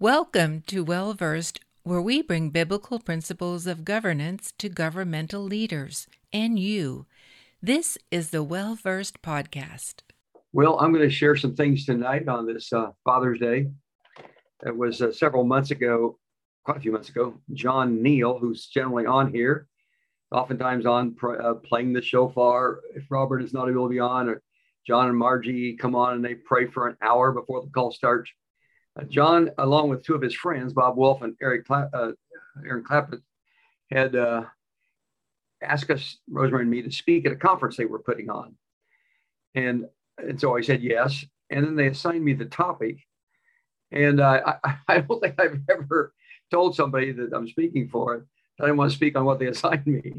Welcome to Wellversed, where we bring biblical principles of governance to governmental leaders and you. This is the Wellversed podcast. Well, I'm going to share some things tonight on this Father's Day. It was several months ago, quite a few months ago, John Neal, who's generally on here, oftentimes on playing the shofar. If Robert is not able to be on, or John and Margie come on and they pray for an hour before the call starts. John, along with two of his friends, Bob Wolf and Aaron Clappett, had asked us, Rosemary and me, to speak at a conference they were putting on. And so I said yes. And then they assigned me the topic. And I don't think I've ever told somebody that I'm speaking for that I didn't want to speak on what they assigned me.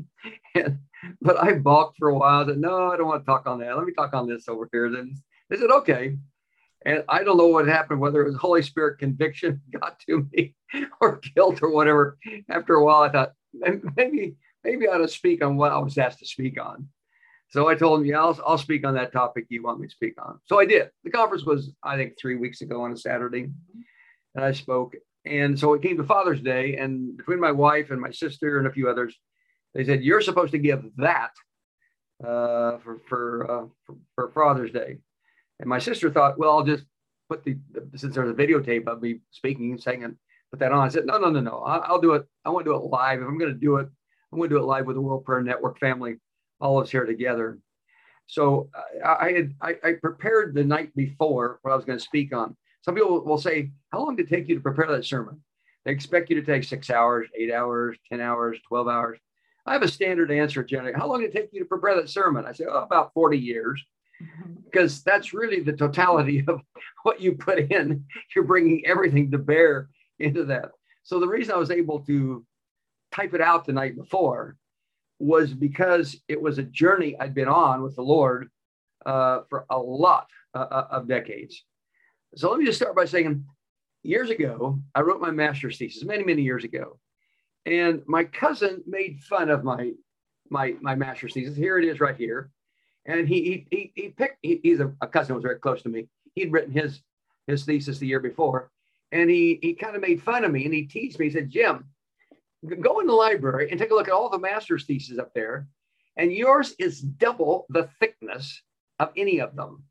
But I balked for a while. I said, no, I don't want to talk on that. Let me talk on this over here. Then they said, okay. And I don't know what happened, whether it was Holy Spirit conviction got to me or guilt or whatever. After a while, I thought, maybe I ought to speak on what I was asked to speak on. So I told him, yeah, I'll speak on that topic you want me to speak on. So I did. The conference was, I think, 3 weeks ago on a Saturday. And I spoke. And so it came to Father's Day. And between my wife and my sister and a few others, they said, you're supposed to give that for Father's Day. And my sister thought, well, I'll just put since there's a videotape of me speaking and saying, put that on. I said, no. I'll do it. I want to do it live. If I'm going to do it, I'm going to do it live with the World Prayer Network family, all of us here together. So I prepared the night before what I was going to speak on. Some people will say, how long did it take you to prepare that sermon? They expect you to take 6 hours, 8 hours, 10 hours, 12 hours. I have a standard answer generally. How long did it take you to prepare that sermon? I say, about 40 years. Because that's really the totality of what you put in. You're bringing everything to bear into that. So the reason I was able to type it out the night before was because it was a journey I'd been on with the Lord for a lot of decades. So let me just start by saying, years ago, I wrote my master's thesis many, many years ago. And my cousin made fun of my master's thesis. Here it is right here. And he's a cousin who was very close to me. He'd written his thesis the year before, and he kind of made fun of me, and he teased me. He said, Jim, go in the library and take a look at all the master's theses up there, and yours is double the thickness of any of them.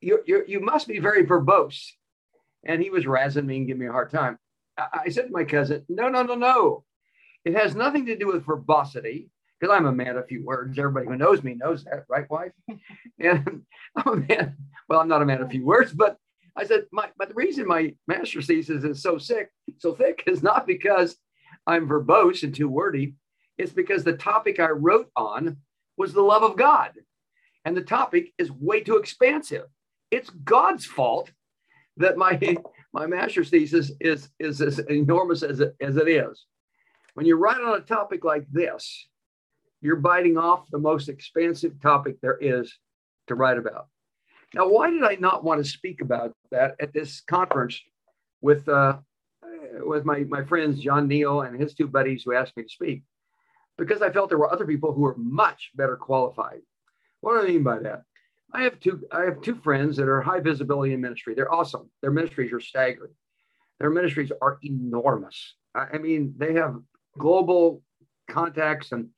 You must be very verbose. And he was razzing me and giving me a hard time. I said to my cousin, no. It has nothing to do with verbosity. Because I'm a man of few words. Everybody who knows me knows that, right, wife? And I'm a man. Well, I'm not a man of few words, but I said, but the reason my master's thesis is so thick, is not because I'm verbose and too wordy. It's because the topic I wrote on was the love of God. And the topic is way too expansive. It's God's fault that my master's thesis is as enormous as it is. When you write on a topic like this, you're biting off the most expansive topic there is to write about. Now, why did I not want to speak about that at this conference with my friends, John Neal and his two buddies who asked me to speak? Because I felt there were other people who were much better qualified. What do I mean by that? I have two friends that are high visibility in ministry. They're awesome. Their ministries are staggering. Their ministries are enormous. I mean, they have global contacts and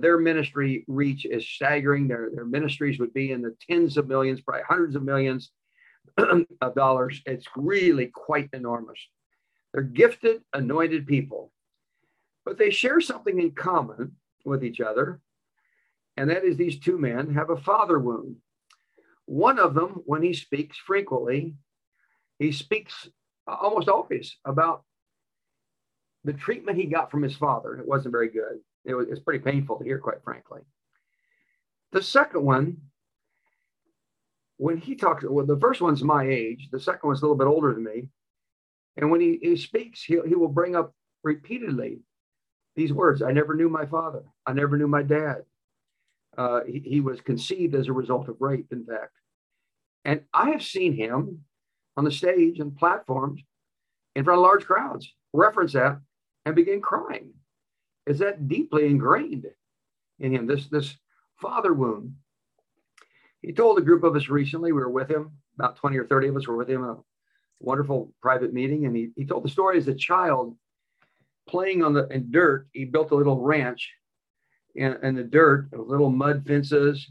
their ministry reach is staggering. Their ministries would be in the tens of millions, probably hundreds of millions of dollars. It's really quite enormous. They're gifted, anointed people, but they share something in common with each other. And that is these two men have a father wound. One of them, when he speaks frequently, he speaks almost always about the treatment he got from his father. It wasn't very good. It's pretty painful to hear, quite frankly. The second one, when he talks, well, the first one's my age. The second one's a little bit older than me. And when he speaks, he will bring up repeatedly these words. I never knew my father. I never knew my dad. He was conceived as a result of rape, in fact. And I have seen him on the stage and platforms in front of large crowds reference that and begin crying. Is that deeply ingrained in him, this father wound. He told a group of us recently, we were with him, about 20 or 30 of us were with him in wonderful private meeting, and he told the story as a child playing on the in dirt. He built a little ranch in the dirt, with little mud fences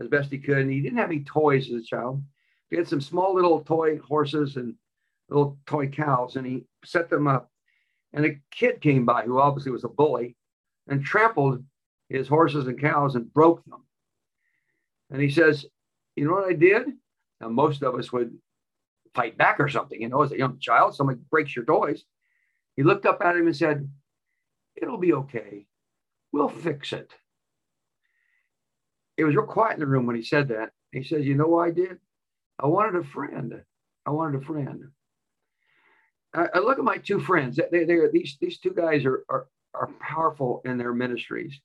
as best he could. And he didn't have any toys as a child. He had some small little toy horses and little toy cows, and he set them up. And a kid came by who obviously was a bully and trampled his horses and cows and broke them. And he says, you know what I did? Now, most of us would fight back or something. You know, as a young child, somebody breaks your toys. He looked up at him and said, it'll be okay. We'll fix it. It was real quiet in the room when he said that. He says, you know what I did? I wanted a friend. I wanted a friend. I look at my two friends. These two guys are powerful in their ministries.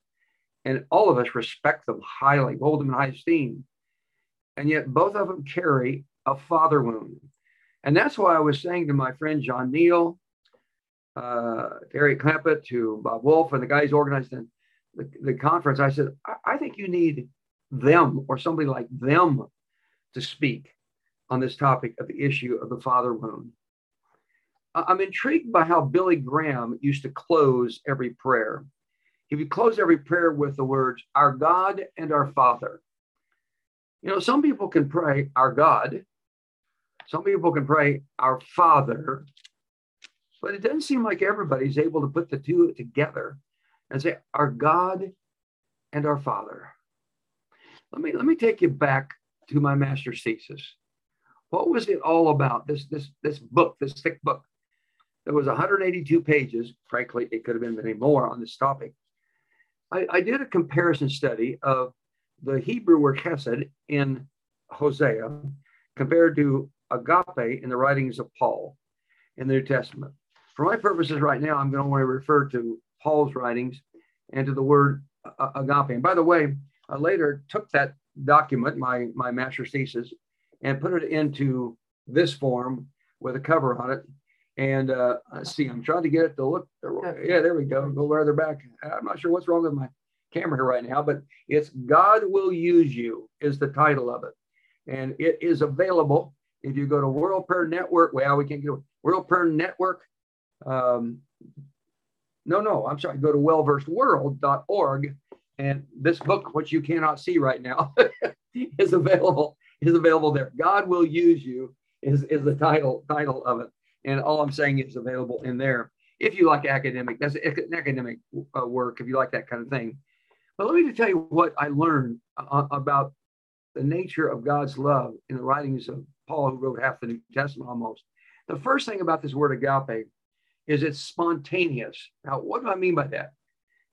And all of us respect them highly, hold them in high esteem. And yet both of them carry a father wound. And that's why I was saying to my friend John Neal, to Aaron Clappett, to Bob Wolf, and the guys organized in the conference, I said, I think you need them or somebody like them to speak on this topic of the issue of the father wound. I'm intrigued by how Billy Graham used to close every prayer. He would close every prayer with the words, our God and our Father. You know, some people can pray our God. Some people can pray our Father. But it doesn't seem like everybody's able to put the two together and say, our God and our Father. Let me take you back to my master's thesis. What was it all about? This book, this thick book. There was 182 pages. Frankly, it could have been many more on this topic. I did a comparison study of the Hebrew word chesed in Hosea compared to agape in the writings of Paul in the New Testament. For my purposes right now, I'm going to want to refer to Paul's writings and to the word agape. And by the way, I later took that document, my master's thesis, and put it into this form with a cover on it. And let's see, I'm trying to get it to look. Yeah, there we go. Go further back. I'm not sure what's wrong with my camera here right now, but it's God Will Use You is the title of it. And it is available if you go to World Prayer Network. Well, we can't get it. World Prayer Network. I'm sorry. Go to wellversedworld.org. And this book, which you cannot see right now, is available there. God Will Use You is the title of it. And all I'm saying is available in there. If you like academic, that's an academic work, if you like that kind of thing. But let me just tell you what I learned about the nature of God's love in the writings of Paul, who wrote half the New Testament almost. The first thing about this word agape is it's spontaneous. Now, what do I mean by that?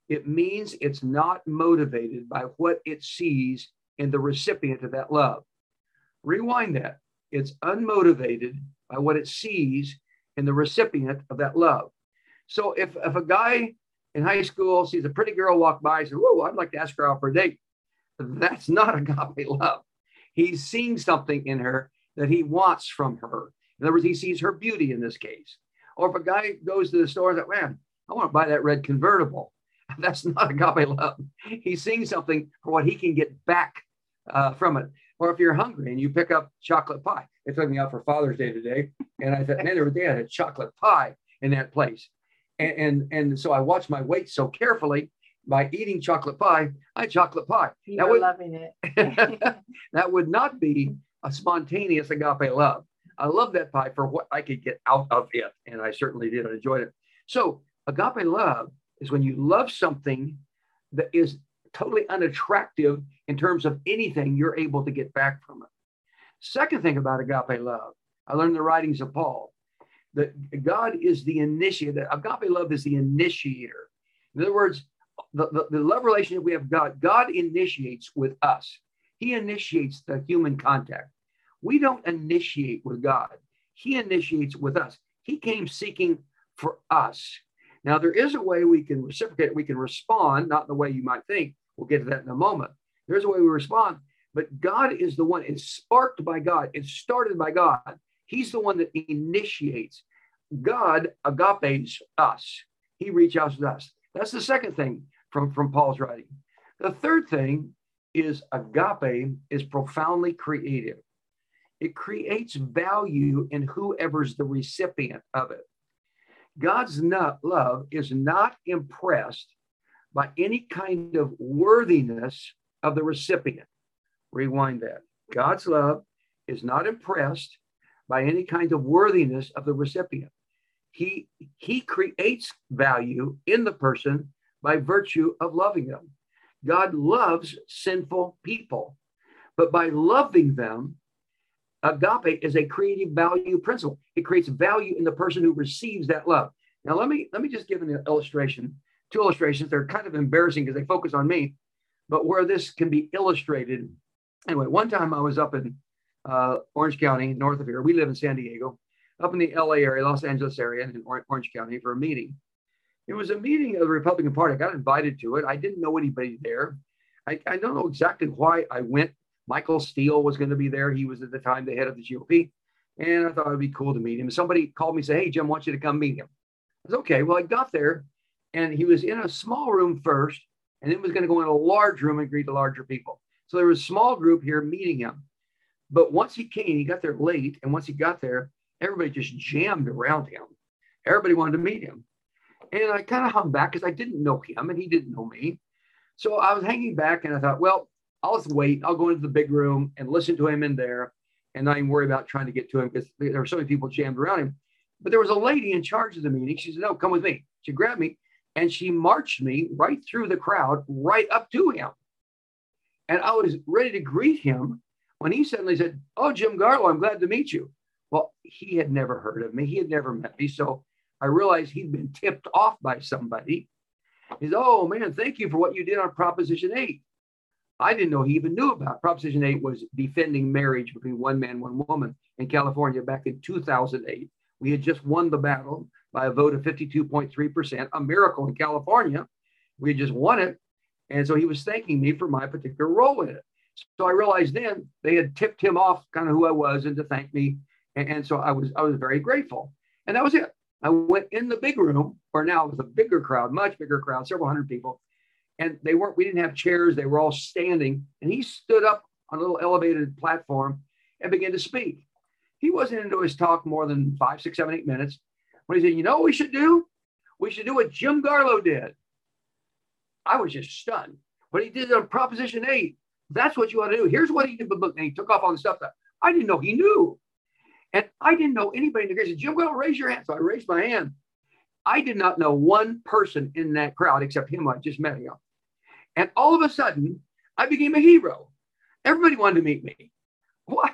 It means it's not motivated by what it sees in the recipient of that love. Rewind that. It's unmotivated by what it sees in the recipient of that love. So if a guy in high school sees a pretty girl walk by and says, "Whoa, I'd like to ask her out for a date," that's not agape love. He's seeing something in her that he wants from her. In other words, he sees her beauty in this case. Or if a guy goes to the store and says, "Man, I want to buy that red convertible," that's not agape love. He's seeing something for what he can get back from it. Or if you're hungry and you pick up chocolate pie. They took me out for Father's Day today. And I thought, man, there was they had a chocolate pie in that place. And so I watched my weight so carefully by eating chocolate pie. I had chocolate pie. You're loving it. That would not be a spontaneous agape love. I love that pie for what I could get out of it. And I certainly did. I enjoyed it. So agape love is when you love something that is totally unattractive in terms of anything you're able to get back from it. Second thing about agape love, I learned in the writings of Paul, that God is the initiator. Agape love is the initiator. In other words, the love relationship we have with God initiates with us. He initiates the human contact. We don't initiate with God. He initiates with us. He came seeking for us. Now, there is a way we can reciprocate. We can respond, not the way you might think. We'll get to that in a moment. There's a way we respond. But God is the one, it's sparked by God, it's started by God. He's the one that initiates. God agapes us. He reaches out to us. That's the second thing from Paul's writing. The third thing is agape is profoundly creative. It creates value in whoever's the recipient of it. God's love is not impressed by any kind of worthiness of the recipient. Rewind that. God's love is not impressed by any kind of worthiness of the recipient. He creates value in the person by virtue of loving them. God loves sinful people, but by loving them, agape is a creative value principle. It creates value in the person who receives that love. Now, let me just give an illustration, two illustrations. They're kind of embarrassing because they focus on me, but where this can be illustrated. Anyway, one time I was up in Orange County, north of here. We live in San Diego, up in the LA area, Los Angeles area, and in Orange County for a meeting. It was a meeting of the Republican Party. I got invited to it. I didn't know anybody there. I don't know exactly why I went. Michael Steele was going to be there. He was at the time the head of the GOP. And I thought it'd be cool to meet him. Somebody called me and said, hey, Jim, I want you to come meet him. I was okay. Well, I got there and he was in a small room first and then was going to go in a large room and greet the larger people. So there was a small group here meeting him. But once he came, he got there late. And once he got there, everybody just jammed around him. Everybody wanted to meet him. And I kind of hung back because I didn't know him and he didn't know me. So I was hanging back and I thought, well, I'll just wait. I'll go into the big room and listen to him in there and not even worry about trying to get to him because there were so many people jammed around him. But there was a lady in charge of the meeting. She said, no, come with me. She grabbed me and she marched me right through the crowd, right up to him. And I was ready to greet him when he suddenly said, oh, Jim Garlow, I'm glad to meet you. Well, he had never heard of me. He had never met me. So I realized he'd been tipped off by somebody. He said, oh, man, thank you for what you did on Proposition 8. I didn't know he even knew about it. Proposition 8 was defending marriage between one man, one woman in California back in 2008. We had just won the battle by a vote of 52.3%, a miracle in California. We had just won it. And so he was thanking me for my particular role in it. So I realized then they had tipped him off kind of who I was and to thank me. And so I was very grateful. And that was it. I went in the big room, or now it was a bigger crowd, much bigger crowd, several hundred people. And we didn't have chairs. They were all standing. And he stood up on a little elevated platform and began to speak. He wasn't into his talk more than 5, 6, 7, 8 minutes. When he said, you know what we should do? We should do what Jim Garlow did. I was just stunned. What he did on Proposition 8, that's what you ought to do. Here's what he did. And he took off on the stuff that I didn't know he knew. And I didn't know anybody in the case. Jim Garlow, raise your hand. So I raised my hand. I did not know one person in that crowd except him. I just met him. And all of a sudden, I became a hero. Everybody wanted to meet me. Why?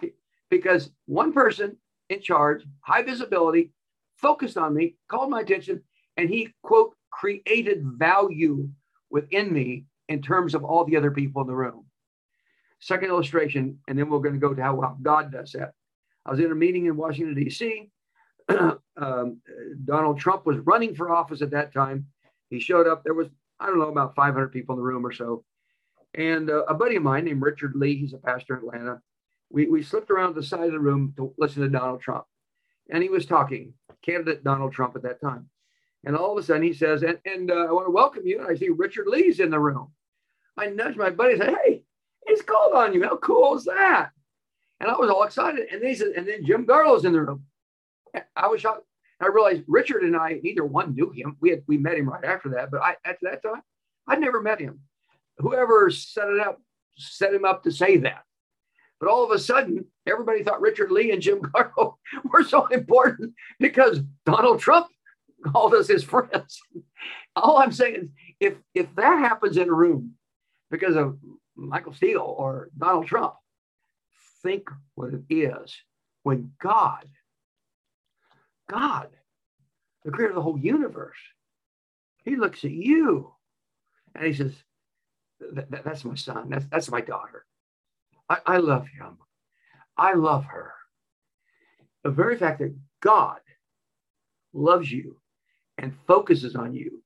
Because one person in charge, high visibility, focused on me, called my attention, and he, quote, created value within me in terms of all the other people in the room. Second illustration, and then we're going to go to how God does that. I was in a meeting in Washington, D.C. Donald Trump was running for office at that time. He showed up. There was, I don't know, about 500 people in the room or so. And a buddy of mine named Richard Lee, he's a pastor in Atlanta. We slipped around the side of the room to listen to Donald Trump. And he was talking, candidate Donald Trump at that time. And all of a sudden he says, and I want to welcome you. And I see Richard Lee's in the room. I nudged my buddy and said, hey, it's called on you. How cool is that? And I was all excited. And they said, and then Jim Garlow's in the room. I was shocked. I realized Richard and I, neither one knew him. We met him right after that, but at that time, I'd never met him. Whoever set him up to say that. But all of a sudden, everybody thought Richard Lee and Jim Garlow were so important because Donald Trump called us his friends. All I'm saying is, if that happens in a room because of Michael Steele or Donald Trump, think what it is when God, the creator of the whole universe, he looks at you and he says, that's my son. That's my daughter. I love him. I love her. The very fact that God loves you and focuses on you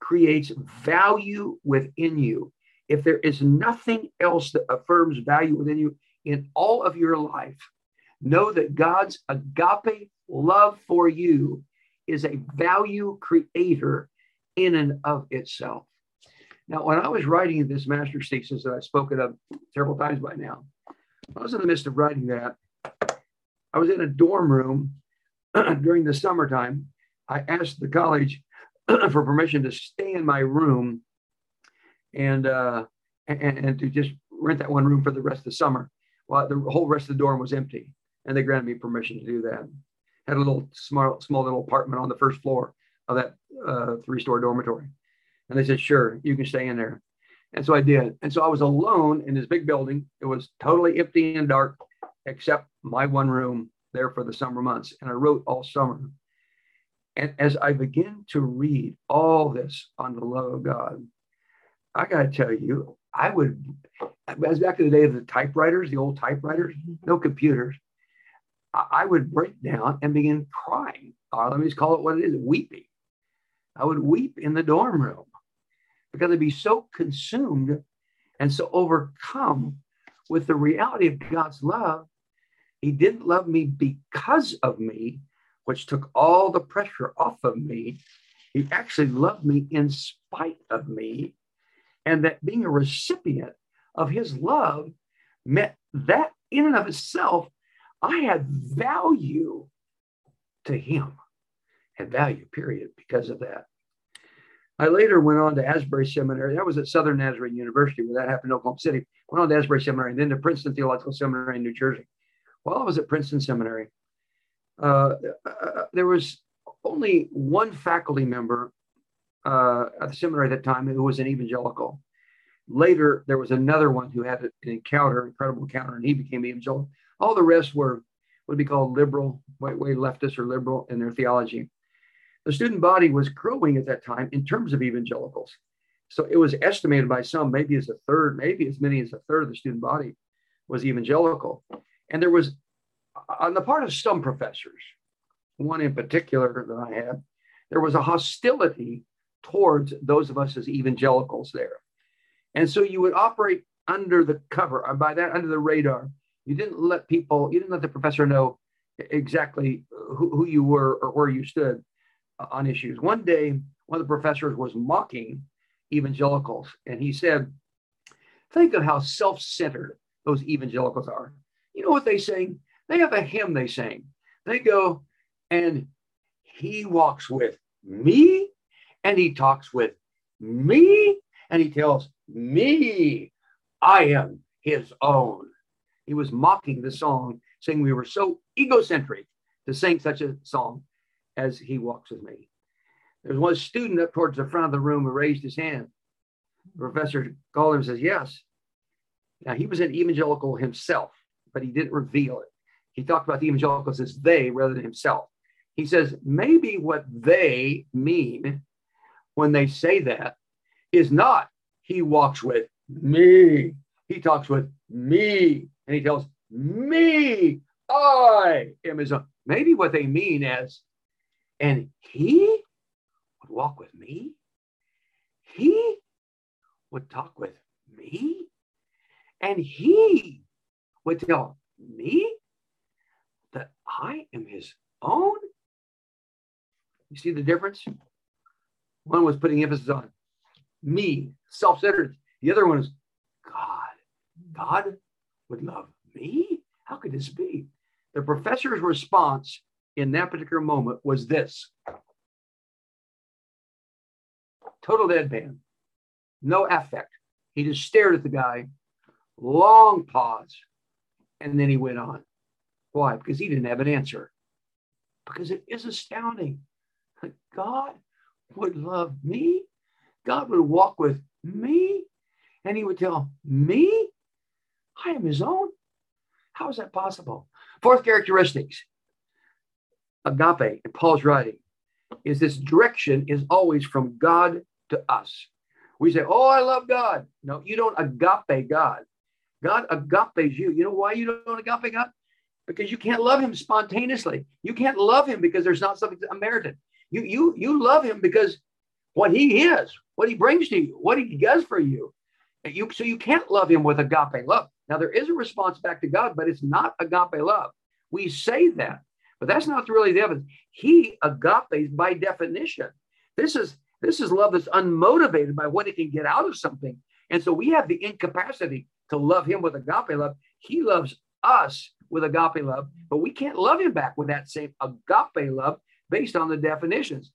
creates value within you. If there is nothing else that affirms value within you in all of your life, know that God's agape love for you is a value creator in and of itself. Now, when I was writing this master's thesis that I've spoken of several times by now, I was in the midst of writing that. I was in a dorm room during the summertime. I asked the college for permission to stay in my room and to just rent that one room for the rest of the summer, while the whole rest of the dorm was empty. And they granted me permission to do that. Had a little small little apartment on the first floor of that three-story dormitory. And they said, sure, you can stay in there. And so I did. And so I was alone in this big building. It was totally empty and dark, except my one room there for the summer months. And I wrote all summer. And as I began to read all this on the love of God, I got to tell you, I was back in the day of the typewriters, the old typewriters, no computers. I would break down and begin crying. Let me just call it what it is, weeping. I would weep in the dorm room because I'd be so consumed and so overcome with the reality of God's love. He didn't love me because of me, which took all the pressure off of me. He actually loved me in spite of me. And that being a recipient of his love meant that in and of itself, I had value to him, and value, period, because of that. I later went on to Asbury Seminary. That was at Southern Nazarene University, where that happened in Oklahoma City. Went on to Asbury Seminary, and then to Princeton Theological Seminary in New Jersey. While I was at Princeton Seminary, there was only one faculty member at the seminary at that time who was an evangelical. Later, there was another one who had an incredible encounter, and he became evangelical. All the rest were what would be called liberal, way leftist or liberal in their theology. The student body was growing at that time in terms of evangelicals. So it was estimated by some, maybe as many as a third of the student body was evangelical. And there was, on the part of some professors, one in particular that I had, there was a hostility towards those of us as evangelicals there. And so you would operate under the cover, or by that, under the radar. You didn't let the professor know exactly who you were or where you stood on issues. One day, one of the professors was mocking evangelicals, and he said, think of how self-centered those evangelicals are. You know what they sing? They have a hymn they sing. They go, and he walks with me, and he talks with me, and he tells me, I am his own. He was mocking the song, saying we were so egocentric to sing such a song as He Walks With Me. There was one student up towards the front of the room who raised his hand. The professor called him and says, yes. Now, he was an evangelical himself, but he didn't reveal it. He talked about the evangelicals as they rather than himself. He says, maybe what they mean when they say that is not he walks with me. He talks with me. And he tells me, I am his own. Maybe what they mean as, and he would walk with me. He would talk with me. And he would tell me that I am his own. You see the difference? One was putting emphasis on me, self-centered. The other one is God would love me? How could this be? The professor's response in that particular moment was this. Total deadpan, no affect. He just stared at the guy, long pause, and then he went on. Why? Because he didn't have an answer. Because it is astounding that God would love me, God would walk with me, and he would tell me, I am his own. How is that possible? Fourth characteristics, agape, in Paul's writing, is this direction is always from God to us. We say, oh, I love God. No, you don't agape God. God agapes you. You know why you don't agape God? Because you can't love him spontaneously. You can't love him because there's not something unmerited. You love him because what he is, what he brings to you, what he does for you. So you can't love him with agape love. Now, there is a response back to God, but it's not agape love. We say that, but that's not really the evidence. He agapes by definition. This is love that's unmotivated by what it can get out of something. And so we have the incapacity to love him with agape love. He loves us with agape love, but we can't love him back with that same agape love based on the definitions.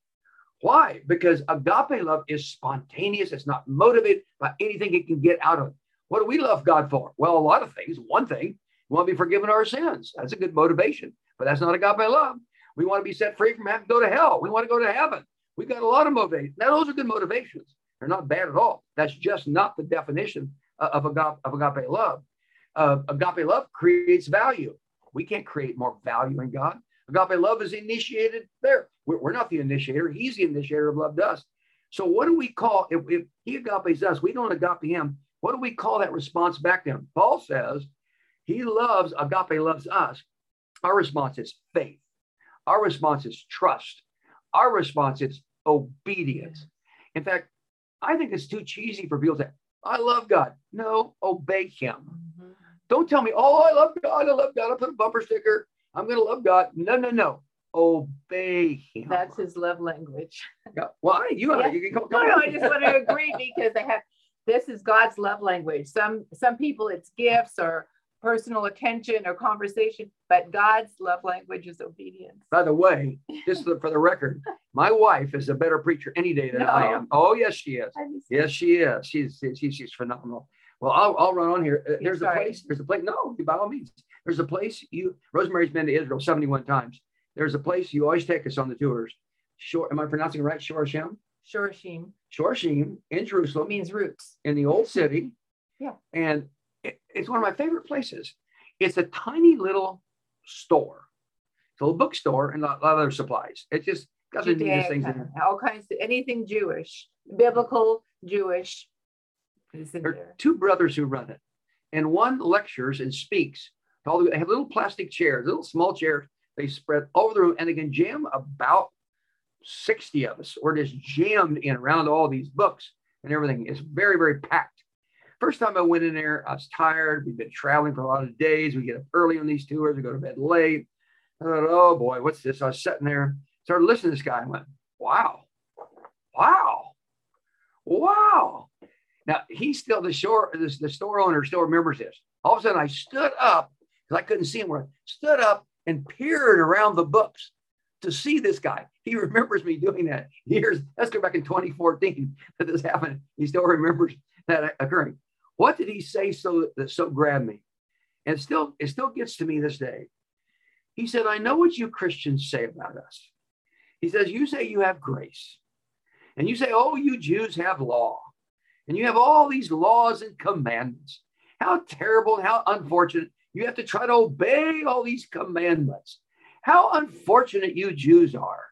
Why? Because agape love is spontaneous. It's not motivated by anything it can get out of it. What do we love God for? Well, a lot of things. One thing, we want to be forgiven our sins. That's a good motivation, but that's not agape love. We want to be set free from having to go to hell. We want to go to heaven. We've got a lot of motivations. Now, those are good motivations. They're not bad at all. That's just not the definition of agape love. Agape love creates value. We can't create more value in God. Agape love is initiated there. We're not the initiator. He's the initiator of love to us. So what do we call, if he agapes us, we don't agape him, what do we call that response back to him? Paul says he loves, agape loves us. Our response is faith. Our response is trust. Our response is obedience. In fact, I think it's too cheesy for people to say, I love God. No, obey him. Mm-hmm. Don't tell me, oh, I love God. I love God. I put a bumper sticker. I'm going to love God. No, no, no. Obey him. That's his love language. Why? No, I just want to agree because this is God's love language. Some people it's gifts or personal attention or conversation, but God's love language is obedience. By the way, just for the record, my wife is a better preacher any day than I am. Oh, yes, she is. Yes, she is. She's phenomenal. Well, I'll run on here. There's a place. No, by all means. There's a place Rosemary's been to Israel 71 times. There's a place you always take us on the tours. Am I pronouncing it right? Shorashim? Shorashim. Shorashim in Jerusalem. It means roots. In the old city. Yeah. And it's one of my favorite places. It's a tiny little store. It's a little bookstore and a lot of other supplies. It just got the neatest things in there. All kinds of anything Jewish, biblical Jewish. There are two brothers who run it. And one lectures and speaks. They have little plastic chairs, little small chairs. They spread all over the room. And they can jam about 60 of us. We're just jammed in around all these books and everything. It's very, very packed. First time I went in there, I was tired. We've been traveling for a lot of days. We get up early on these tours. We go to bed late. I thought, oh, boy, what's this? I was sitting there, started listening to this guy. I went, wow. Now, the store owner still remembers this. All of a sudden, I stood up, because I couldn't see him. I stood up and peered around the books to see this guy. He remembers me doing that. Let's go back in 2014 that this happened. He still remembers that occurring. What did he say that grabbed me? And it still gets to me this day. He said, I know what you Christians say about us. He says, you say you have grace. And you say, oh, you Jews have law. And you have all these laws and commandments. How terrible and how unfortunate. You have to try to obey all these commandments. How unfortunate you Jews are.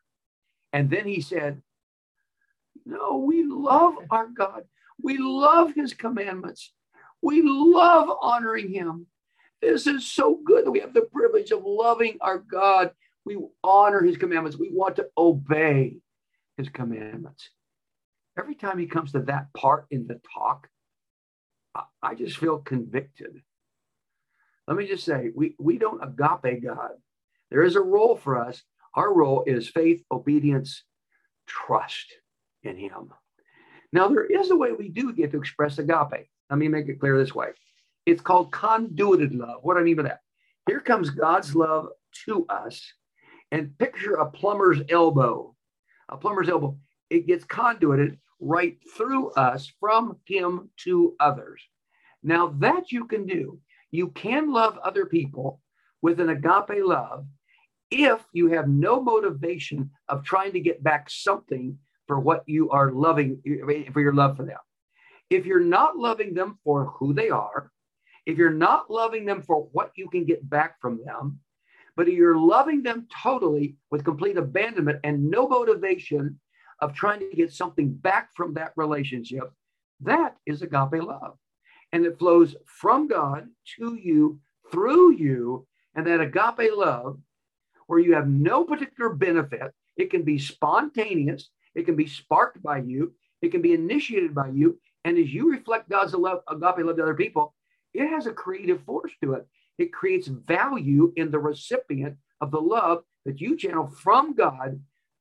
And then he said, no, we love our God. We love his commandments. We love honoring him. This is so good that we have the privilege of loving our God. We honor his commandments. We want to obey his commandments. Every time he comes to that part in the talk, I just feel convicted. Let me just say, we don't agape God. There is a role for us. Our role is faith, obedience, trust in him. Now, there is a way we do get to express agape. Let me make it clear this way. It's called conduited love. What do I mean by that? Here comes God's love to us. And picture a plumber's elbow. A plumber's elbow. It gets conduited right through us from him to others. Now, that you can do. You can love other people with an agape love if you have no motivation of trying to get back something for what you are loving, for your love for them. If you're not loving them for who they are, if you're not loving them for what you can get back from them, but if you're loving them totally with complete abandonment and no motivation of trying to get something back from that relationship, that is agape love. And it flows from God to you, through you, and that agape love where you have no particular benefit, it can be spontaneous, it can be sparked by you, it can be initiated by you, and as you reflect God's love, agape love to other people, it has a creative force to it. It creates value in the recipient of the love that you channel from God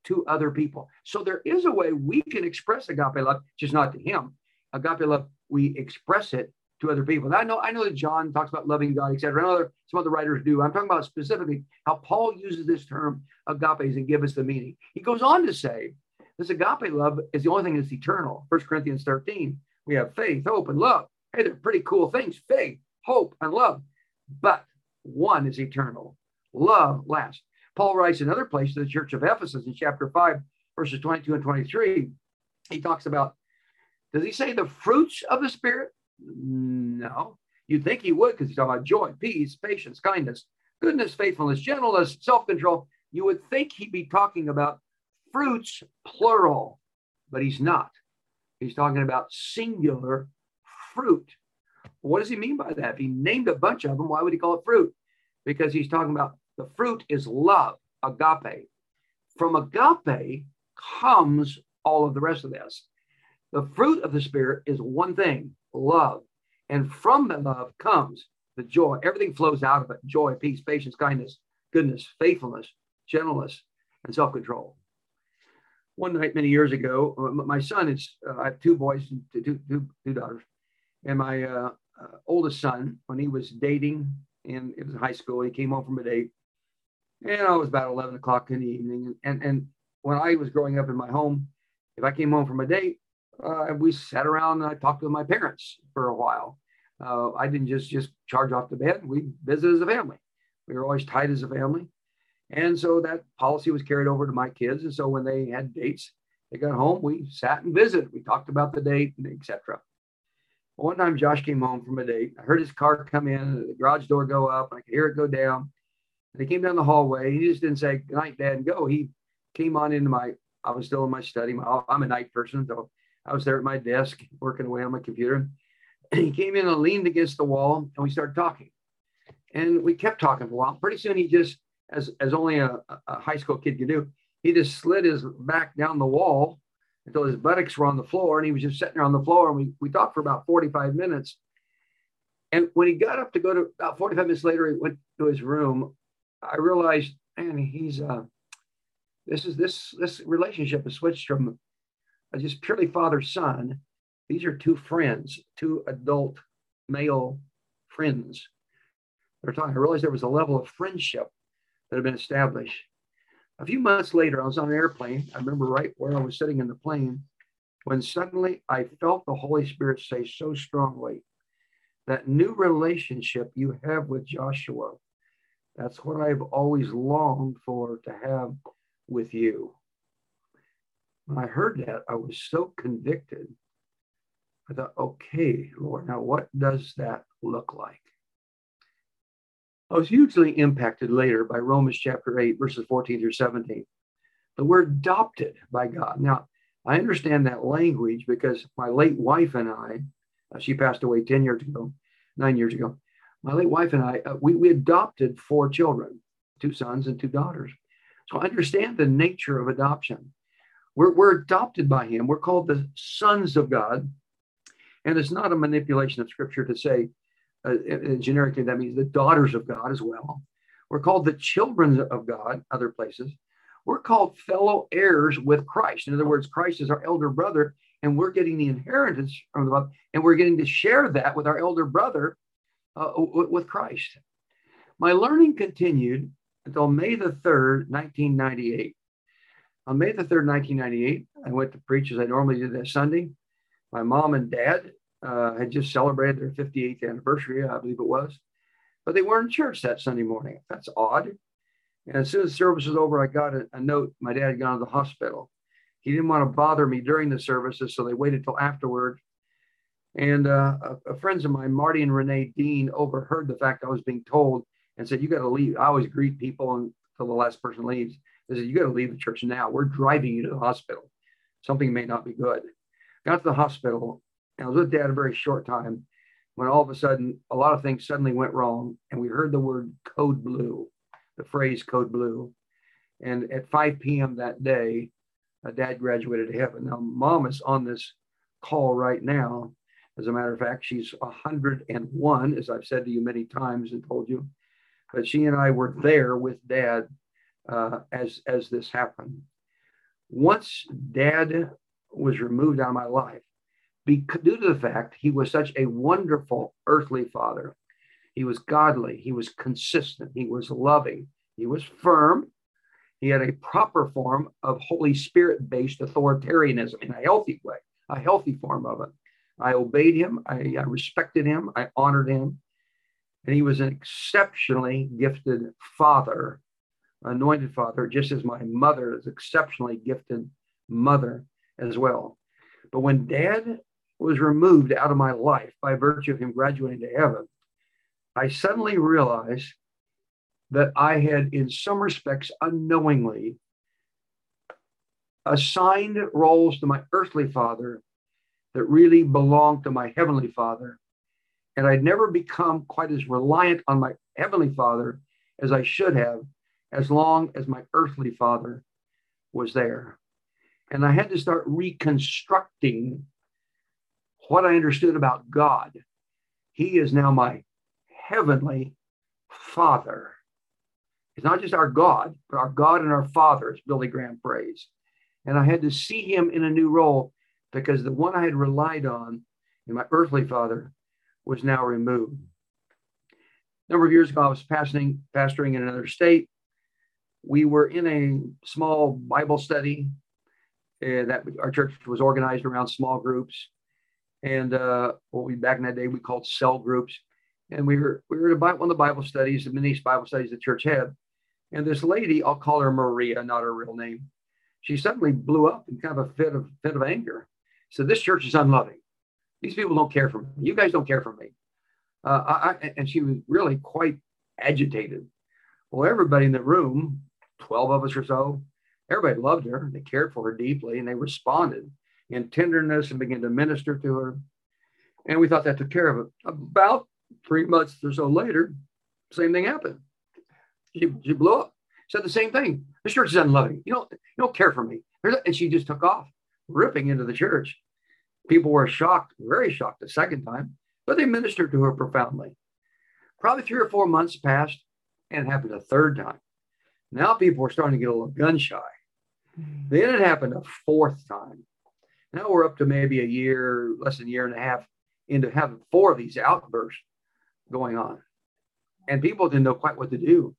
to other people. So there is a way we can express agape love, just not to him. Agape love, we express it to other people. And I know that John talks about loving God, etc. I know some other writers do. I'm talking about specifically how Paul uses this term agape and give us the meaning. He goes on to say this agape love is the only thing that's eternal. 1 Corinthians 13, we have faith, hope, and love. Hey, they're pretty cool things, faith, hope, and love. But one is eternal. Love lasts. Paul writes in another place to the church of Ephesus in chapter 5, verses 22 and 23. He talks about, does he say the fruits of the Spirit? No. You'd think he would, because he's talking about joy, peace, patience, kindness, goodness, faithfulness, gentleness, self-control. You would think he'd be talking about fruits, plural, but he's not. He's talking about singular fruit. What does he mean by that? If he named a bunch of them, why would he call it fruit? Because he's talking about the fruit is love, agape. From agape comes all of the rest of this. The fruit of the Spirit is one thing, love. And from the love comes the joy. Everything flows out of it. Joy, peace, patience, kindness, goodness, faithfulness, gentleness, and self-control. One night many years ago, my son is, I have two boys, two daughters. And my oldest son, when he was dating, and it was in high school, he came home from a date. And it was about 11 o'clock in the evening. And when I was growing up in my home, if I came home from a date, we sat around and I talked with my parents for a while. I didn't just charge off to bed. We visited as a family. We were always tight as a family. And so that policy was carried over to my kids. And so when they had dates, they got home, we sat and visited. We talked about the date, etc. One time Josh came home from a date. I heard his car come in, and the garage door go up, and I could hear it go down. And he came down the hallway. He just didn't say, good night, Dad, and go. He came on into I was still in my study. I'm a night person, so I was there at my desk working away on my computer. And he came in and leaned against the wall, and we started talking. And we kept talking for a while. Pretty soon he just, as only a high school kid could do, he just slid his back down the wall until his buttocks were on the floor, and he was just sitting there on the floor, and we talked for about 45 minutes. And when he got up to go to, about 45 minutes later, he went to his room. I realized, man, he's, this relationship has switched from just purely father-son. These are two friends, two adult male friends. They're talking. I realized there was a level of friendship that had been established. A few months later, I was on an airplane. I remember right where I was sitting in the plane when suddenly I felt the Holy Spirit say so strongly, that new relationship you have with Joshua, that's what I've always longed for to have with you. When I heard that, I was so convicted. I thought, okay, Lord, now what does that look like? I was hugely impacted later by Romans chapter 8, verses 14 through 17. The word adopted by God. Now, I understand that language because my late wife and I, she passed away 9 years ago. My late wife and I, we adopted 4 children, 2 sons and 2 daughters. So I understand the nature of adoption. We're adopted by him. We're called the sons of God. And it's not a manipulation of scripture to say, generically, that means the daughters of God as well. We're called the children of God, other places. We're called fellow heirs with Christ. In other words, Christ is our elder brother, and we're getting the inheritance from the Father, and we're getting to share that with our elder brother, with Christ. My learning continued until May the 3rd, 1998. On May the 3rd, 1998, I went to preach as I normally did that Sunday. My mom and dad had just celebrated their 58th anniversary, I believe it was, but they were in church that Sunday morning. That's odd. And as soon as the service was over, I got a note. My dad had gone to the hospital. He didn't want to bother me during the services, so they waited till afterward. And friends of mine, Marty and Renee Dean, overheard the fact I was being told and said, you got to leave. I always greet people until the last person leaves. They said, you got to leave the church now. We're driving you to the hospital. Something may not be good. Got to the hospital. And I was with Dad a very short time when all of a sudden, a lot of things suddenly went wrong. And we heard the word code blue, the phrase code blue. And at 5 p.m. that day, Dad graduated to heaven. Now, Mom is on this call right now. As a matter of fact, she's 101, as I've said to you many times and told you. But she and I were there with Dad as this happened. Once Dad was removed out of my life, due to the fact he was such a wonderful earthly father. He was godly. He was consistent. He was loving. He was firm. He had a proper form of Holy Spirit-based authoritarianism in a healthy way, a healthy form of it. I obeyed him. I respected him. I honored him. And he was an exceptionally gifted father, anointed father, just as my mother is exceptionally gifted mother as well. But when Dad was removed out of my life by virtue of him graduating to heaven, I suddenly realized that I had, in some respects, unknowingly assigned roles to my earthly father that really belonged to my heavenly father. And I'd never become quite as reliant on my heavenly father as I should have, as long as my earthly father was there. And I had to start reconstructing what I understood about God. He is now my heavenly father. It's not just our God, but our God and our Father, as Billy Graham prays. And I had to see him in a new role because the one I had relied on in my earthly father was now removed. A number of years ago, I was pastoring in another state. We were in a small Bible study that our church was organized around small groups, and what we back in that day we called cell groups. And we were at one of the Bible studies, the many Bible studies the church had. And this lady, I'll call her Maria, not her real name, she suddenly blew up in kind of a fit of anger. So this church is unloving. These people don't care for me. You guys don't care for me. And she was really quite agitated. Well, everybody in the room, 12 of us or so, everybody loved her. They cared for her deeply, and they responded in tenderness and began to minister to her. And we thought that took care of it. About 3 months or so later, same thing happened. She blew up, said the same thing. This church is unloving. You don't care for me. And she just took off, ripping into the church. People were shocked, very shocked the second time, but they ministered to her profoundly. Probably 3 or 4 months passed, and it happened a third time. Now people were starting to get a little gun shy. Then it happened a fourth time. Now we're up to maybe a year, less than a year and a half, into having 4 of these outbursts going on. And people didn't know quite what to do.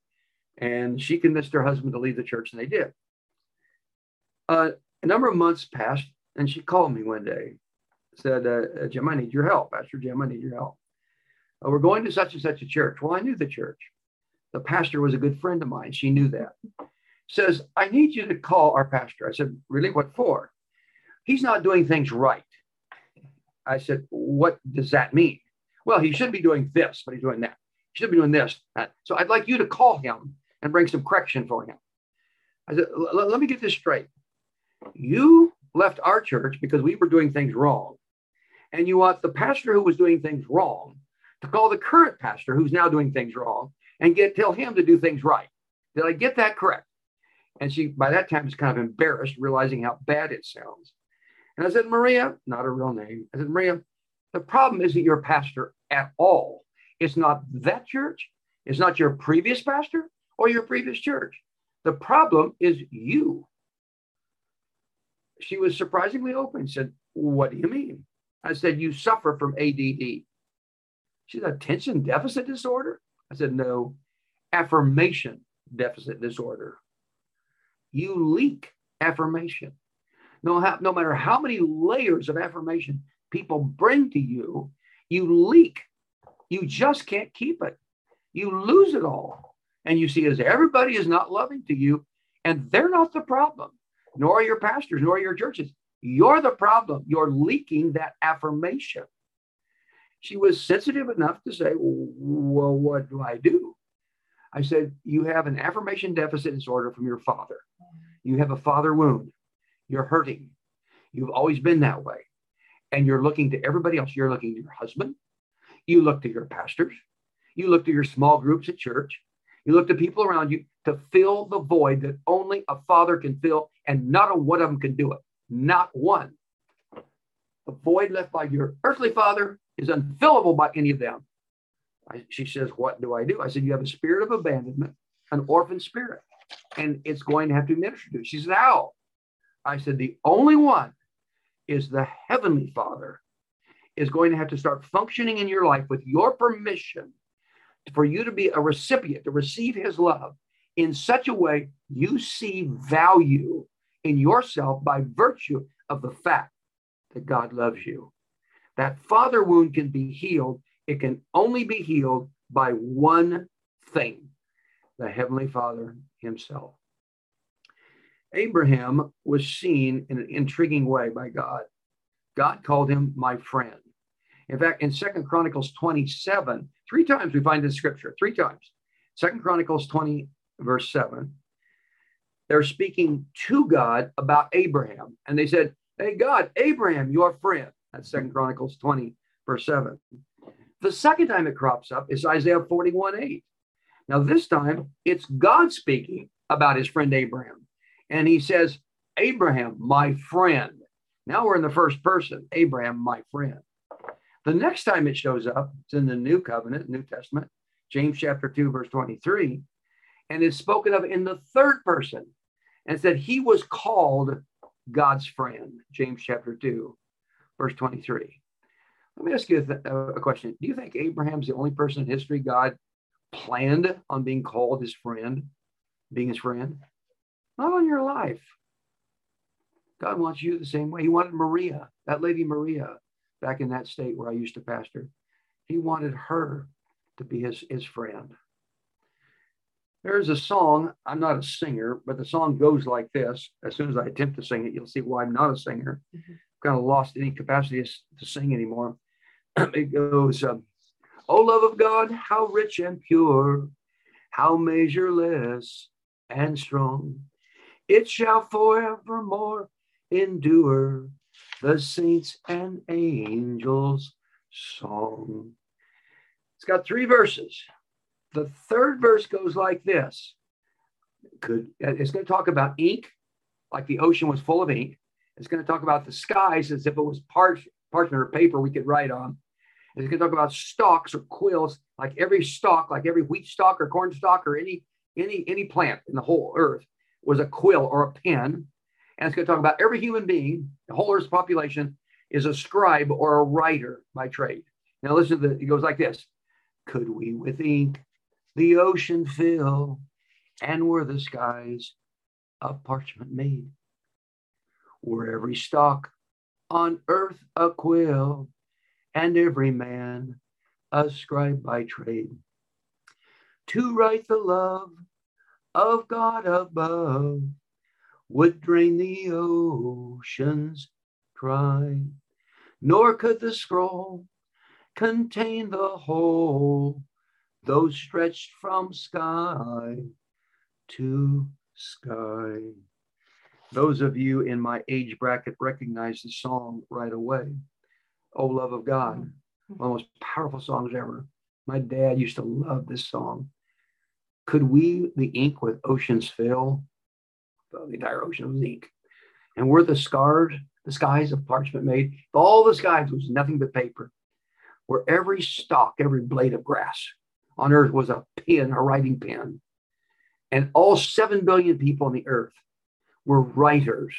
And she convinced her husband to leave the church, and they did. A number of months passed, and she called me one day, said, Jim, I need your help. Pastor Jim, I need your help. We're going to such and such a church. Well, I knew the church. The pastor was a good friend of mine. She knew that. Says, I need you to call our pastor. I said, really, what for? He's not doing things right. I said, what does that mean? Well, he should be doing this, but he's doing that. He should be doing this. So I'd like you to call him and bring some correction for him. I said, let me get this straight. You left our church because we were doing things wrong. And you want the pastor who was doing things wrong to call the current pastor who's now doing things wrong and tell him to do things right. Did I get that correct? And she, by that time, is kind of embarrassed, realizing how bad it sounds. And I said, Maria, not her real name. I said, Maria, the problem isn't your pastor at all. It's not that church. It's not your previous pastor or your previous church. The problem is you. She was surprisingly open. Said, what do you mean? I said, you suffer from ADD. She said, attention deficit disorder? I said, no, affirmation deficit disorder. You leak affirmation. No matter how many layers of affirmation people bring to you, you leak. You just can't keep it. You lose it all. And you see, as everybody is not loving to you, and they're not the problem, nor are your pastors, nor are your churches. You're the problem. You're leaking that affirmation. She was sensitive enough to say, well, what do I do? I said, you have an affirmation deficit disorder from your father. You have a father wound. You're hurting. You've always been that way. And you're looking to everybody else. You're looking to your husband. You look to your pastors. You look to your small groups at church. You look to people around you to fill the void that only a father can fill, and not one of them can do it. Not one. The void left by your earthly father is unfillable by any of them. She says, what do? I said, you have a spirit of abandonment, an orphan spirit, and it's going to have to be ministered to. She said, how? I said, the only one is the heavenly father is going to have to start functioning in your life with your permission for you to be a recipient, to receive his love in such a way you see value in yourself by virtue of the fact that God loves you. That father wound can be healed. It can only be healed by one thing, the Heavenly Father himself. Abraham was seen in an intriguing way by God. God called him my friend. In fact, in 2 Chronicles 27, three times we find in Scripture, three times. 2 Chronicles 20, verse 7, they're speaking to God about Abraham. And they said, hey, God, Abraham, your friend. That's 2 Chronicles 20, verse 7. The second time it crops up is Isaiah 41:8. Now, this time, it's God speaking about his friend Abraham. And he says, Abraham, my friend. Now we're in the first person, Abraham, my friend. The next time it shows up, it's in the New Covenant, New Testament, James chapter 2, verse 23. And it's spoken of in the third person. And it said he was called God's friend, James chapter 2, verse 23. Let me ask you a question. Do you think Abraham's the only person in history God planned on being called his friend, being his friend? Not on your life. God wants you the same way. He wanted Maria, that lady Maria, back in that state where I used to pastor. He wanted her to be his friend. There's a song, I'm not a singer, but the song goes like this. As soon as I attempt to sing it, you'll see why I'm not a singer. I've kind of lost any capacity to sing anymore. It goes, oh, love of God, how rich and pure, how measureless and strong. It shall forevermore endure the saints and angels' song. It's got three verses. The third verse goes like this. It's going to talk about ink, like the ocean was full of ink. It's going to talk about the skies as if it was parchment or paper we could write on. It's going to talk about stalks or quills, like every wheat stalk or corn stalk or any plant in the whole earth was a quill or a pen. And it's going to talk about every human being, the whole earth's population, is a scribe or a writer by trade. Now listen to it goes like this. Could we with ink the ocean fill, and were the skies of parchment made? Were every stalk on earth a quill, and every man a scribe by trade? To write the love of God above would drain the ocean's dry, nor could the scroll contain the whole, though stretched from sky to sky. Those of you in my age bracket recognize the song right away. Oh, love of God, one of the most powerful songs ever. My dad used to love this song. Could we the ink with oceans fill? The entire ocean was ink. And were the skies of parchment made? All the skies was nothing but paper. Where every stalk, every blade of grass on earth was a pen, a writing pen. And all 7 billion people on the earth were writers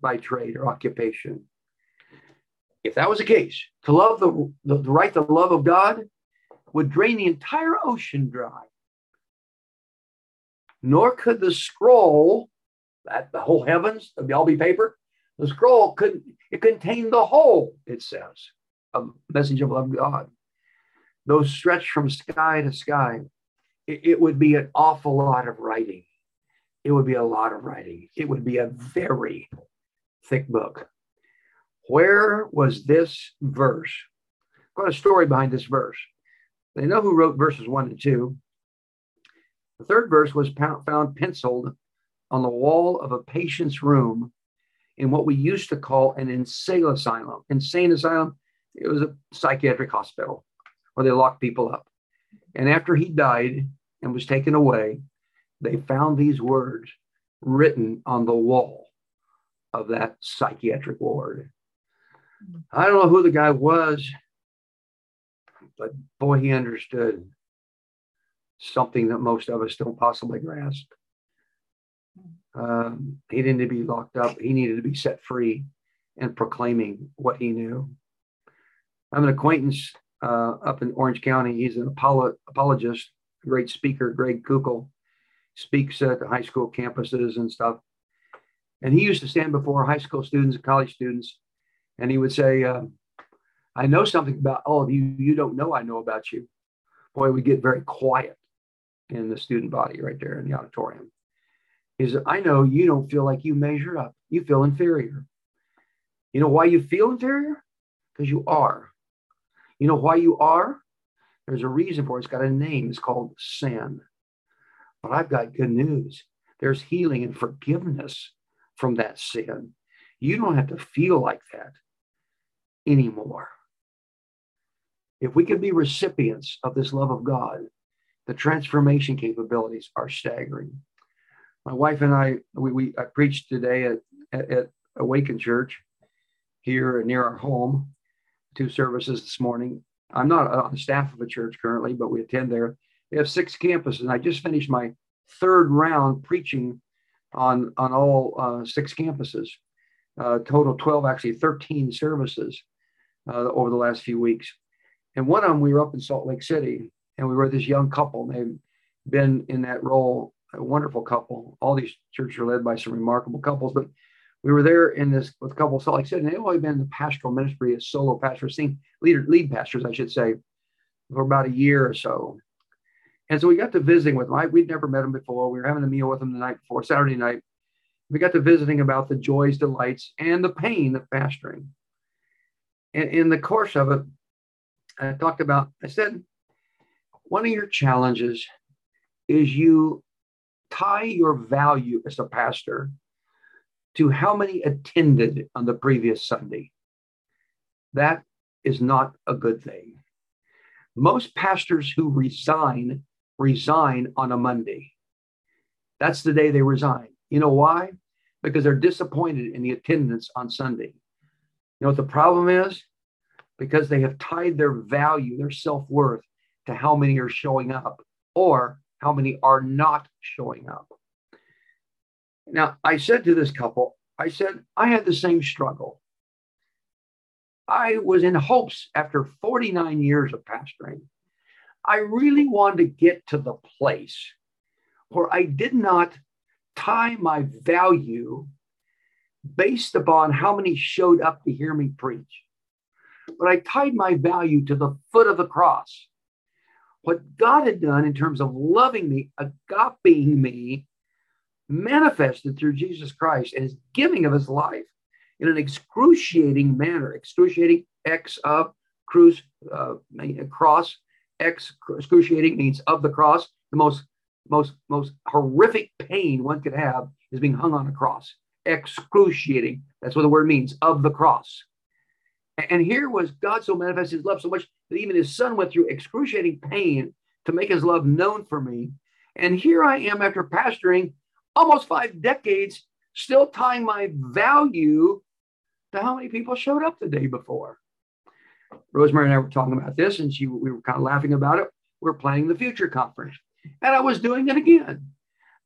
by trade or occupation. If that was the case, to love to write the love of God would drain the entire ocean dry. Nor could the scroll, that the whole heavens, it'd all be paper, the scroll contained the whole, it says, a message of love God. Those stretched from sky to sky, it would be an awful lot of writing. It would be a lot of writing. It would be a very thick book. Where was this verse? I've got a story behind this verse. They know who wrote verses 1 and 2. The third verse was found penciled on the wall of a patient's room in what we used to call an insane asylum. Insane asylum, it was a psychiatric hospital where they locked people up. And after he died and was taken away, they found these words written on the wall of that psychiatric ward. I don't know who the guy was, but boy, he understood something that most of us don't possibly grasp. He didn't need to be locked up. He needed to be set free and proclaiming what he knew. I'm an acquaintance up in Orange County. He's an apologist, a great speaker, Greg Kukul. Speaks at the high school campuses and stuff. And he used to stand before high school students and college students, and he would say, I know something about all of you. You don't know I know about you. Boy, we get very quiet in the student body right there in the auditorium. He said, I know you don't feel like you measure up. You feel inferior. You know why you feel inferior? Because you are. You know why you are? There's a reason for it. It's got a name. It's called sin. But I've got good news. There's healing and forgiveness from that sin. You don't have to feel like that anymore. If we can be recipients of this love of God, the transformation capabilities are staggering. My wife and I, I preached today at Awaken Church here near our home, 2 services this morning. I'm not on the staff of a church currently, but we attend there. They have 6 campuses, and I just finished my 3rd round preaching on all 6 campuses, total 12, actually 13 services over the last few weeks. And one of them, we were up in Salt Lake City, and we were this young couple, and they've been in that role, a wonderful couple. All these churches are led by some remarkable couples, but we were there in this with a couple of Salt Lake City, and they've only been in the pastoral ministry as solo pastors, lead pastors, I should say, for about a year or so. And so we got to visiting with them. We'd never met them before. We were having a meal with them the night before, Saturday night. We got to visiting about the joys, delights, and the pain of pastoring. And in the course of it, I said, one of your challenges is you tie your value as a pastor to how many attended on the previous Sunday. That is not a good thing. Most pastors who resign on a Monday. That's the day they resign. You know why? Because they're disappointed in the attendance on Sunday. You know what the problem is? Because they have tied their value, their self-worth, to how many are showing up or how many are not showing up. Now, I said to this couple, I had the same struggle. I was in hopes after 49 years of pastoring. I really wanted to get to the place where I did not tie my value based upon how many showed up to hear me preach, but I tied my value to the foot of the cross. What God had done in terms of loving me, agaping me, manifested through Jesus Christ and his giving of his life in an excruciating manner, excruciating X of cross, X excruciating means of the cross. The most horrific pain one could have is being hung on a cross. Excruciating. That's what the word means, of the cross. And here was God so manifested his love so much that even his son went through excruciating pain to make his love known for me. And here I am after pastoring almost 5 decades, still tying my value to how many people showed up the day before. Rosemary and I were talking about this, and we were kind of laughing about it. We're planning the future conference, and I was doing it again.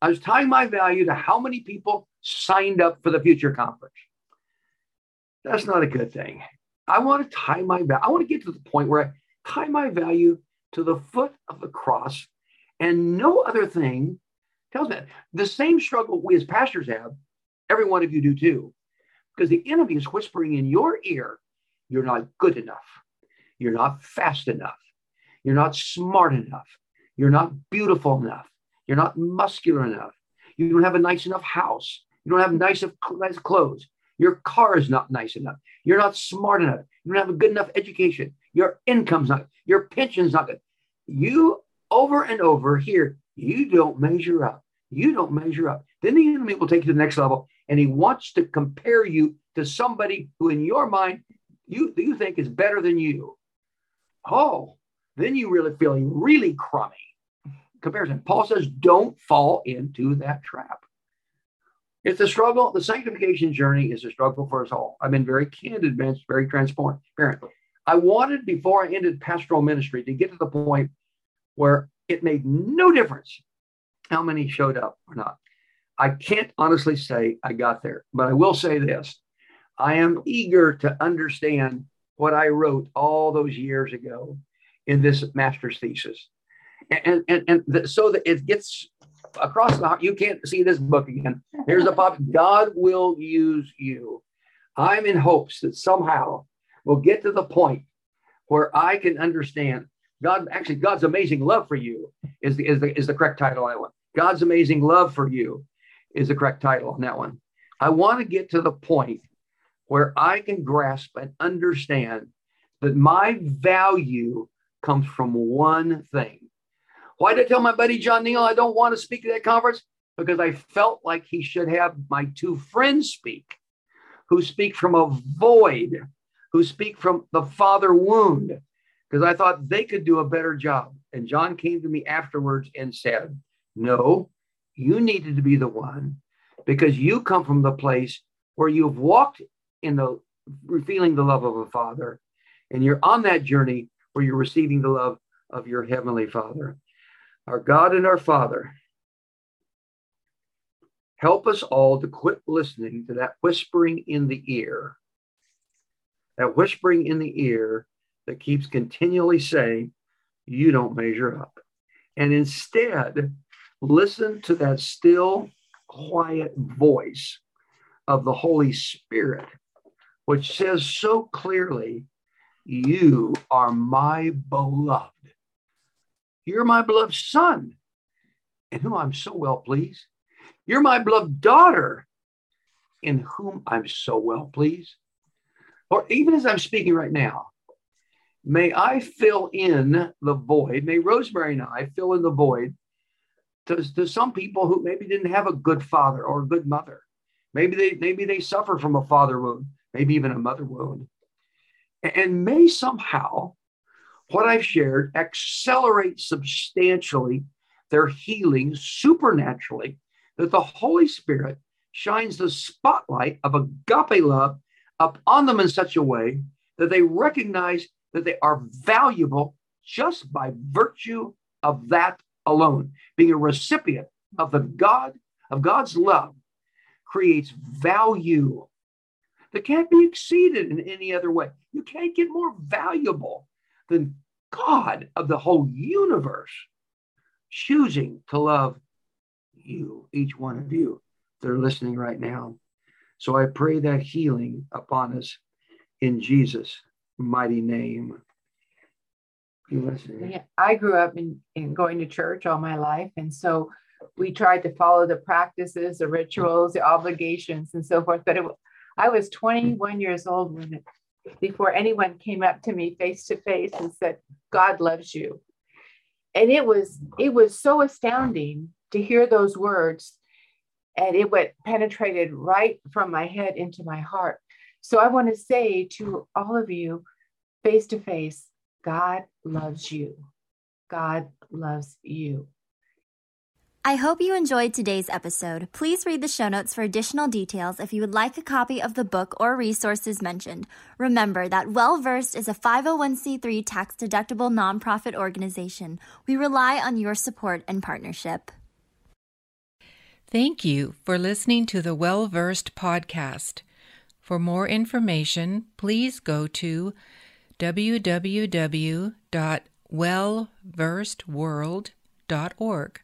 I was tying my value to how many people signed up for the future conference. That's not a good thing. I want to tie my value. I want to get to the point where I tie my value to the foot of the cross, and no other thing tells me that. The same struggle we as pastors have, every one of you do too, because the enemy is whispering in your ear, you're not good enough. You're not fast enough. You're not smart enough. You're not beautiful enough. You're not muscular enough. You don't have a nice enough house. You don't have nice clothes. Your car is not nice enough. You're not smart enough. You don't have a good enough education. Your income's not good. Your pension's not good. You over and over hear, you don't measure up. You don't measure up. Then the enemy will take you to the next level, and he wants to compare you to somebody who, in your mind, you think is better than you. Oh, then you really feel really crummy. Comparison. Paul says, don't fall into that trap. It's a struggle. The sanctification journey is a struggle for us all. I've been very candid, very transparent. I wanted, before I ended pastoral ministry, to get to the point where it made no difference how many showed up or not. I can't honestly say I got there, but I will say this. I am eager to understand what I wrote all those years ago in this master's thesis. And so that it gets across the heart. You can't see this book again. Here's the pop. God will use you. I'm in hopes that somehow we'll get to the point where I can understand God. Actually, God's amazing love for you is the correct title I want. God's amazing love for you is the correct title on that one. I want to get to the point where I can grasp and understand that my value comes from one thing. Why did I tell my buddy John Neal I don't want to speak at that conference? Because I felt like he should have my two friends speak, who speak from a void, who speak from the father wound, because I thought they could do a better job. And John came to me afterwards and said, no, you needed to be the one, because you come from the place where you've walked in the feeling the love of a father, and you're on that journey where you're receiving the love of your heavenly Father. Our God and our Father, help us all to quit listening to that whispering in the ear, that keeps continually saying, you don't measure up. And instead, listen to that still, quiet voice of the Holy Spirit, which says so clearly, you are my beloved. You're my beloved son, in whom I'm so well pleased. You're my beloved daughter, in whom I'm so well pleased. Or even as I'm speaking right now, may I fill in the void, may Rosemary and I fill in the void to some people who maybe didn't have a good father or a good mother. Maybe they suffer from a father wound, maybe even a mother wound. And may somehow what I've shared accelerate substantially their healing supernaturally, that the Holy Spirit shines the spotlight of agape love upon them in such a way that they recognize that they are valuable just by virtue of that alone. Being a recipient of God's love creates value that can't be exceeded in any other way. You can't get more valuable than God of the whole universe choosing to love you, each one of you that are listening right now. So I pray that healing upon us in Jesus' mighty name. You listen. Yeah, I grew up in going to church all my life, and so we tried to follow the practices, the rituals, the obligations, and so forth. But I was 21 years old before anyone came up to me face to face and said, God loves you. And it was so astounding to hear those words, and it penetrated right from my head into my heart. So I want to say to all of you face to face, God loves you. God loves you. I hope you enjoyed today's episode. Please read the show notes for additional details if you would like a copy of the book or resources mentioned. Remember that Wellversed is a 501c3 tax-deductible nonprofit organization. We rely on your support and partnership. Thank you for listening to the Wellversed podcast. For more information, please go to www.wellversedworld.org.